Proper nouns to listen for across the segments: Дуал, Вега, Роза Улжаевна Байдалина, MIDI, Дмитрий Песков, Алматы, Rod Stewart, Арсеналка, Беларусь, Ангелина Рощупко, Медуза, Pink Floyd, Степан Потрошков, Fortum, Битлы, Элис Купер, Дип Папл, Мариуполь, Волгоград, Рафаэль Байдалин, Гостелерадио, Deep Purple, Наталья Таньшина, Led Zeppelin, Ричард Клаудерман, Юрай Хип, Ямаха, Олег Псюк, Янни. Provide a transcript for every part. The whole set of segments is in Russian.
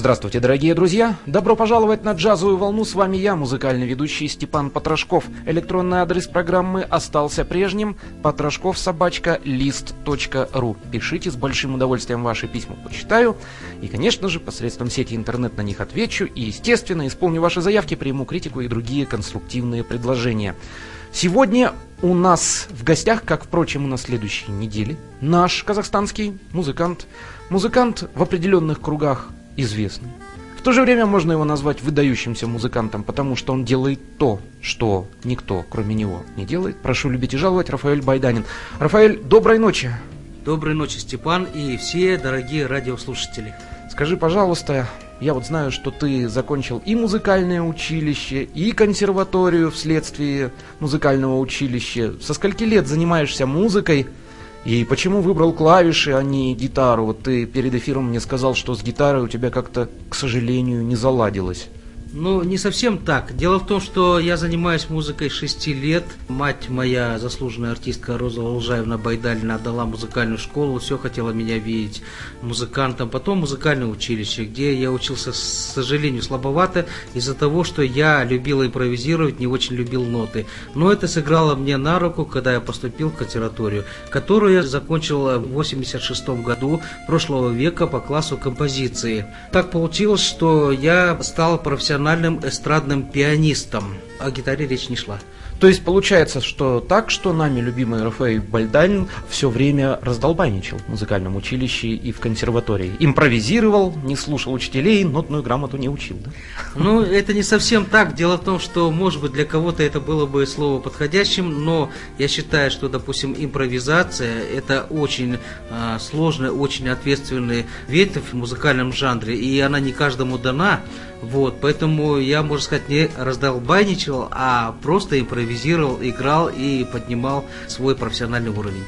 Здравствуйте, дорогие друзья! Добро пожаловать на джазовую волну, с вами я, музыкальный ведущий Степан Потрошков. Электронный адрес программы остался прежним – potрошков@list.ru. Пишите, с большим удовольствием ваши письма почитаю. И, конечно же, посредством сети интернет на них отвечу и, естественно, исполню ваши заявки, приму критику и другие конструктивные предложения. Сегодня у нас в гостях, как, впрочем, и на следующей неделе, наш казахстанский музыкант. Музыкант в определенных кругах известный. В то же время можно его назвать выдающимся музыкантом, потому что он делает то, что никто, кроме него, не делает. Прошу любить и жаловать, Рафаэль Байдалин. Рафаэль, доброй ночи. Доброй ночи, Степан, и все дорогие радиослушатели. Скажи, пожалуйста, я вот знаю, что ты закончил и музыкальное училище, и консерваторию вследствие музыкального училища. Со скольки лет занимаешься музыкой? И почему выбрал клавиши, а не гитару? Вот ты перед эфиром мне сказал, что с гитарой у тебя как-то, к сожалению, не заладилось. Ну, не совсем так. Дело в том, что я занимаюсь музыкой 6 лет. Мать моя, заслуженная артистка Роза Улжаевна Байдалина, отдала музыкальную школу, все хотела меня видеть музыкантом. Потом музыкальное училище, где я учился, к сожалению, слабовато, из-за того, что я любил импровизировать, не очень любил ноты. Но это сыграло мне на руку, когда я поступил в консерваторию, которую я закончил в 1986 году прошлого века по классу композиции. Так получилось, что я стал профессионалом эстрадным пианистом. О гитаре речь не шла. То есть получается, что так, что нами любимый Рафаэль Байдалин все время раздолбайничал в музыкальном училище и в консерватории. Импровизировал, не слушал учителей, нотную грамоту не учил, да? Ну, это не совсем так. Дело в том, что, может быть, для кого-то это было бы слово подходящим, но я считаю, что, допустим, импровизация – это очень сложная, очень ответственная ветвь в музыкальном жанре, и она не каждому дана. Вот, поэтому я, можно сказать, не раздолбайничал, а просто импровизировал, играл и поднимал свой профессиональный уровень.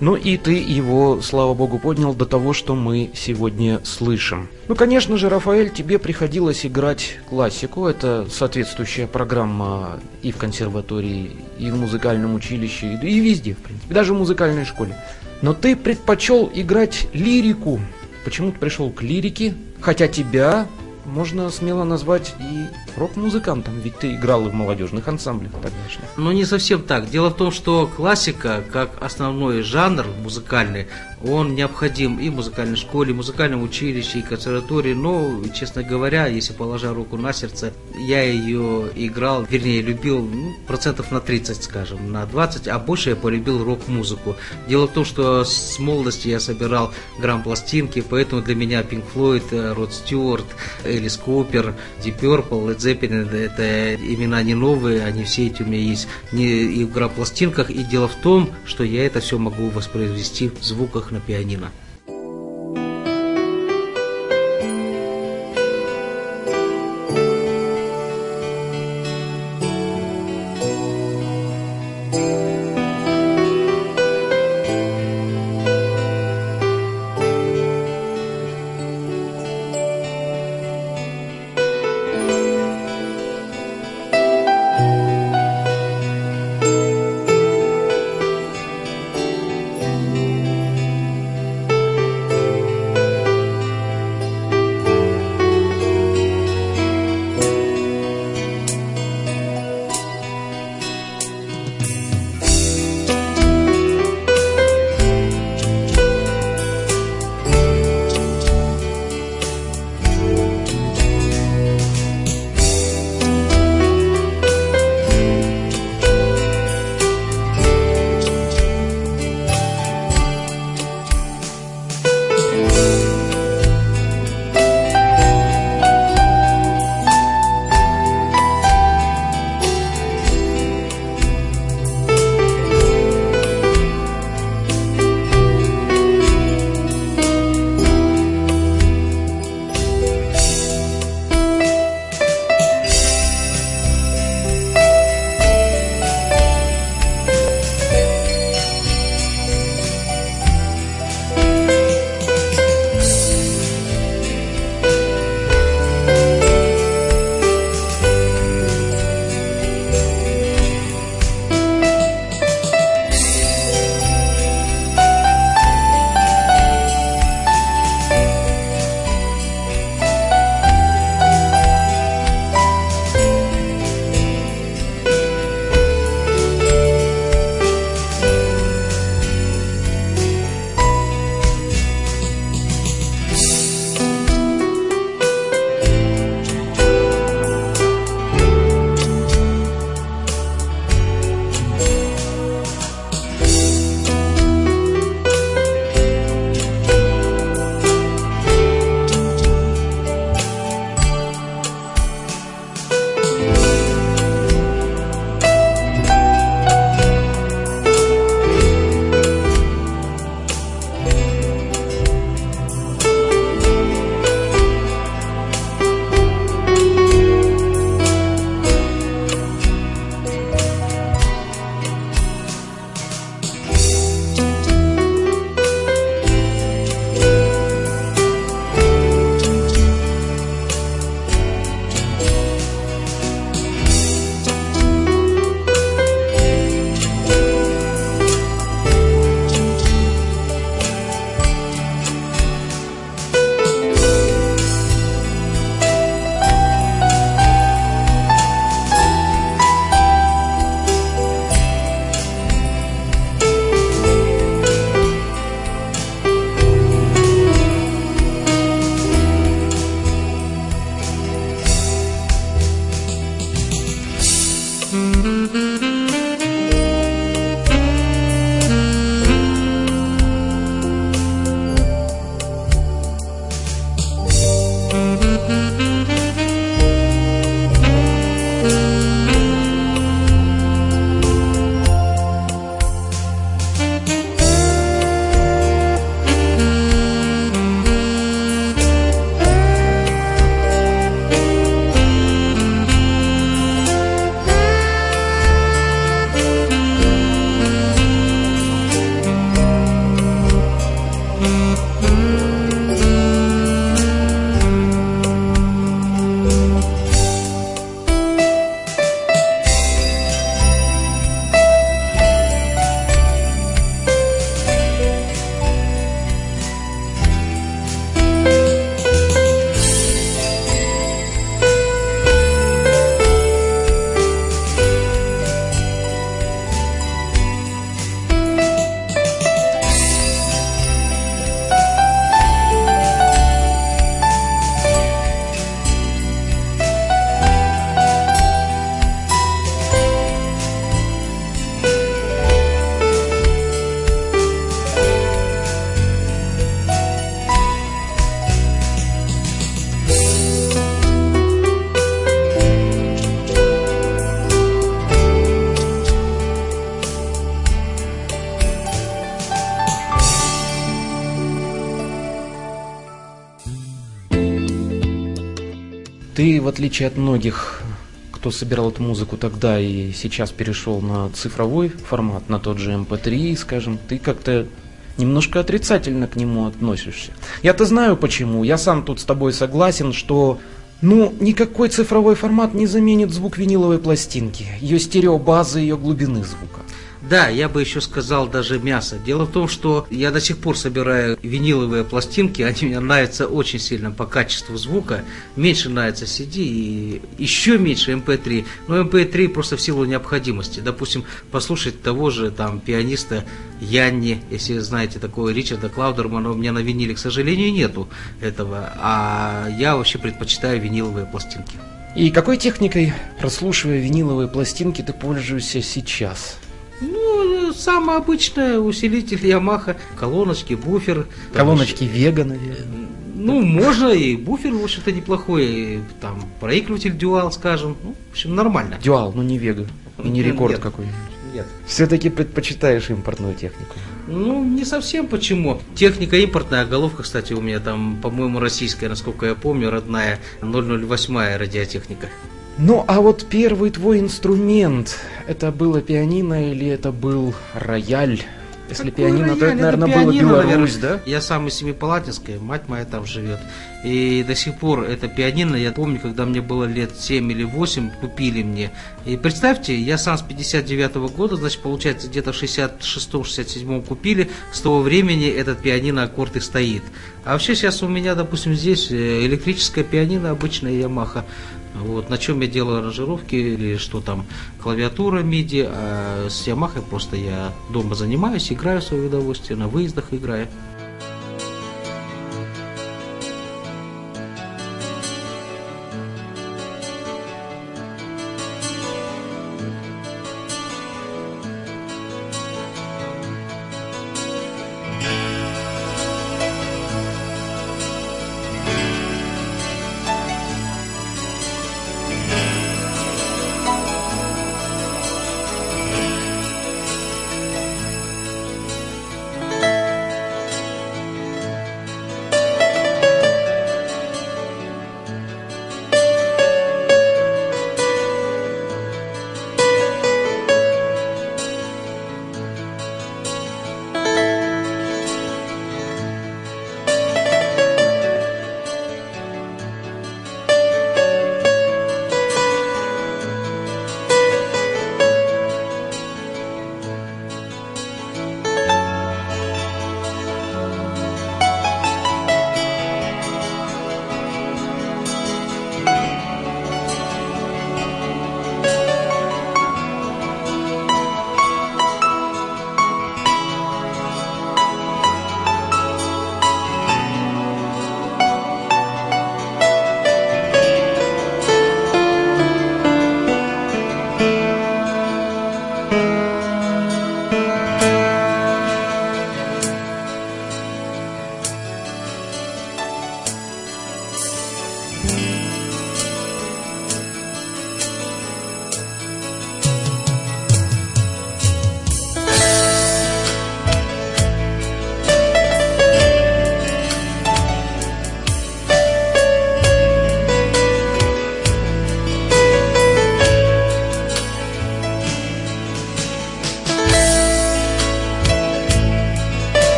Ну и ты его, слава богу, поднял до того, что мы сегодня слышим. Ну, конечно же, Рафаэль, тебе приходилось играть классику. Это соответствующая программа и в консерватории, и в музыкальном училище, и везде, в принципе, даже в музыкальной школе. Но ты предпочел играть лирику. Почему ты пришел к лирике, хотя тебя... можно смело назвать и рок-музыкантом, ведь ты играл и в молодежных ансамблях тогдашних. Но не совсем так. Дело в том, что классика, как основной жанр музыкальный, он необходим и в музыкальной школе, и в музыкальном училище, и консерватории. Но, честно говоря, если положа руку на сердце, я ее играл, вернее, любил процентов на 30, скажем, на 20, а больше я полюбил рок-музыку. Дело в том, что с молодости я собирал грампластинки, поэтому для меня Pink Floyd, Rod Stewart, Элис Купер, Deep Purple, Led Zeppelin — это имена не новые, они все эти у меня есть и в грампластинках. И дело в том, что я это все могу воспроизвести в звуках на пианино. Ты, в отличие от многих, кто собирал эту музыку тогда и сейчас перешел на цифровой формат, на тот же MP3, скажем, ты как-то немножко отрицательно к нему относишься. Я-то знаю почему, я сам тут с тобой согласен, что... Ну, никакой цифровой формат не заменит звук виниловой пластинки, ее стереобазы, ее глубины звука. Да, я бы еще сказал даже мясо. Дело в том, что я до сих пор собираю виниловые пластинки, они мне нравятся очень сильно по качеству звука, меньше нравится CD и еще меньше MP3, но MP3 просто в силу необходимости. Допустим, послушать того же там пианиста Янни, если знаете такого Ричарда Клаудермана, у меня на виниле, к сожалению, нету этого, а я вообще предпочитаю виниловые пластинки. И какой техникой, прослушивая виниловые пластинки, ты пользуешься сейчас? Ну, самое обычное, усилитель Ямаха, колоночки, буфер. Колоночки Вега, наверное. Ну, можно, и буфер, в общем-то, неплохой, и, там, проигрыватель Дуал, скажем, ну, в общем, нормально. Дуал, но не Вега, и не Рекорд какой-нибудь. Нет. Все-таки предпочитаешь импортную технику? Ну, не совсем почему. Техника импортная, головка, кстати, у меня там, по-моему, российская, насколько я помню, родная, 008-я радиотехника. Ну, а вот первый твой инструмент, это было пианино или это был рояль? Если пианино, то это, наверное, было Беларусь, да? Я сам из Семипалатинска, мать моя там живет. И до сих пор это пианино, я помню, когда мне было лет 7 или 8, купили мне. И представьте, я сам с 59-го года, значит, получается, где-то в 66-67 купили. С того времени этот пианино-аккорд и стоит. А вообще сейчас у меня, допустим, здесь электрическое пианино, обычная Ямаха. Вот, на чем я делаю аранжировки или что там, клавиатура MIDI, а с Ямахой просто я дома занимаюсь, играю в свое удовольствие, на выездах играю.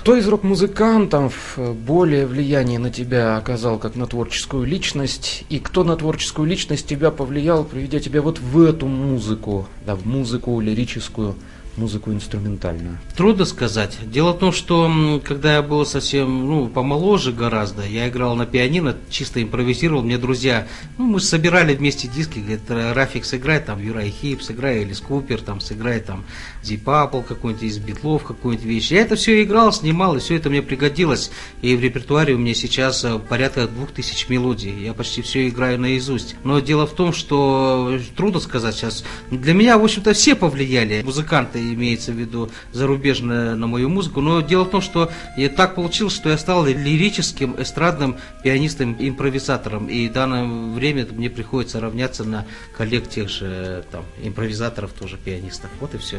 Кто из рок-музыкантов более влияние на тебя оказал как на творческую личность? И кто на творческую личность тебя повлиял, приведя тебя вот в эту музыку, да, в музыку лирическую, музыку инструментальную? Трудно сказать. Дело в том, что когда я был совсем, помоложе гораздо, я играл на пианино, чисто импровизировал. Мне друзья, мы собирали вместе диски, говорят, Рафик, сыграй там Юрай Хип, сыграй Элис Купер, там сыграй там Дип Папл какой-нибудь из Битлов, какую-нибудь вещь. Я это все играл, снимал, и все это мне пригодилось. И в репертуаре у меня сейчас порядка 2000 мелодий. Я почти все играю наизусть. Но дело в том, что трудно сказать сейчас. Для меня, в общем-то, все повлияли музыканты, имеется в виду зарубежная, на мою музыку, но дело в том, что я так получилось, что я стал лирическим, эстрадным пианистом, импровизатором, и в данное время мне приходится равняться на коллег тех же там импровизаторов, тоже пианистов, вот и все.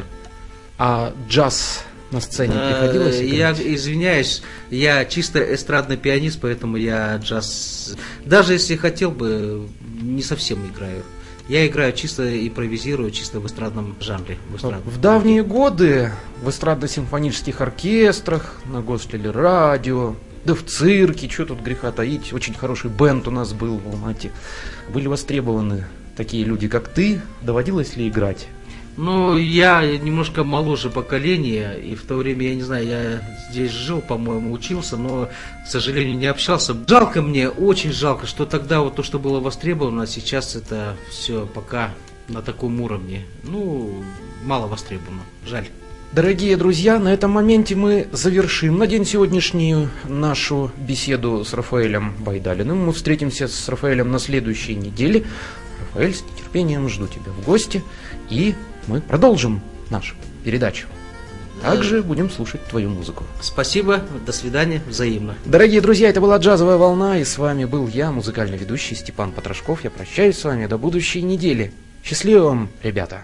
А джаз на сцене приходилось играть? Я извиняюсь, я чисто эстрадный пианист, поэтому я джаз, даже если хотел бы, не совсем играю. Я играю чисто, импровизирую, чисто в эстрадном жанре. В давние годы в эстрадно-симфонических оркестрах, на Гостелерадио, да в цирке, что тут греха таить, очень хороший бенд у нас был в Алматы. Были востребованы такие люди, как ты. Доводилось ли играть? Я немножко моложе поколения, и в то время, я не знаю, я здесь жил, по-моему, учился, но, к сожалению, не общался. Жалко мне, очень жалко, что тогда вот то, что было востребовано, сейчас это все пока на таком уровне, мало востребовано, жаль. Дорогие друзья, на этом моменте мы завершим на день сегодняшнюю нашу беседу с Рафаэлем Байдалиным. Мы встретимся с Рафаэлем на следующей неделе. Рафаэль, с нетерпением жду тебя в гости, и мы продолжим нашу передачу. Также будем слушать твою музыку. Спасибо, до свидания, взаимно. Дорогие друзья, это была «Джазовая волна», и с вами был я, музыкальный ведущий Степан Потрошков. Я прощаюсь с вами до будущей недели. Счастливо вам, ребята!